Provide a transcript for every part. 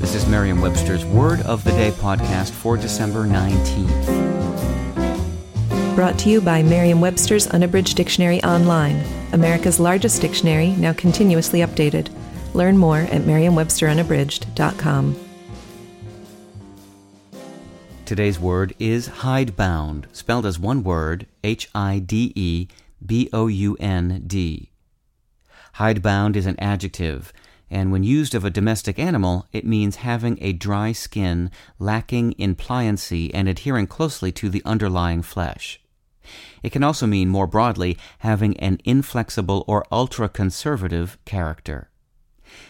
This is Merriam-Webster's Word of the Day podcast for December 19th. Brought to you by Merriam-Webster's Unabridged Dictionary Online, America's largest dictionary, now continuously updated. Learn more at merriam-websterunabridged.com. Today's word is hidebound, spelled as one word, hidebound. Hidebound is an adjective, and when used of a domestic animal, it means having a dry skin, lacking in pliancy and adhering closely to the underlying flesh. It can also mean, more broadly, having an inflexible or ultra-conservative character.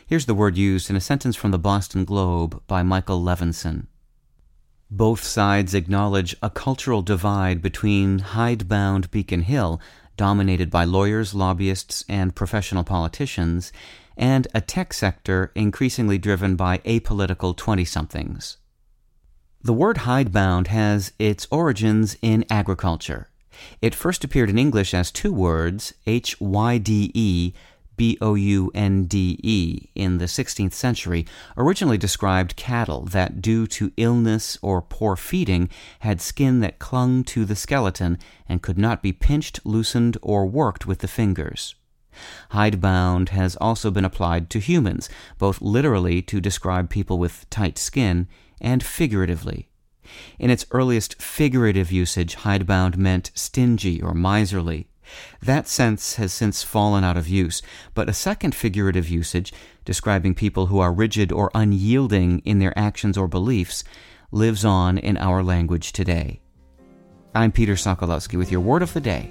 Here's the word used in a sentence from the Boston Globe by Michael Levenson. Both sides acknowledge a cultural divide between hidebound Beacon Hill, dominated by lawyers, lobbyists, and professional politicians, and a tech sector increasingly driven by apolitical 20-somethings. The word hidebound has its origins in agriculture. It first appeared in English as two words, hydebounde, in the 16th century, originally described cattle that, due to illness or poor feeding, had skin that clung to the skeleton and could not be pinched, loosened, or worked with the fingers. Hidebound has also been applied to humans, both literally to describe people with tight skin and figuratively. In its earliest figurative usage, hidebound meant stingy or miserly. That sense has since fallen out of use, but a second figurative usage, describing people who are rigid or unyielding in their actions or beliefs, lives on in our language today. I'm Peter Sokolowski with your Word of the Day.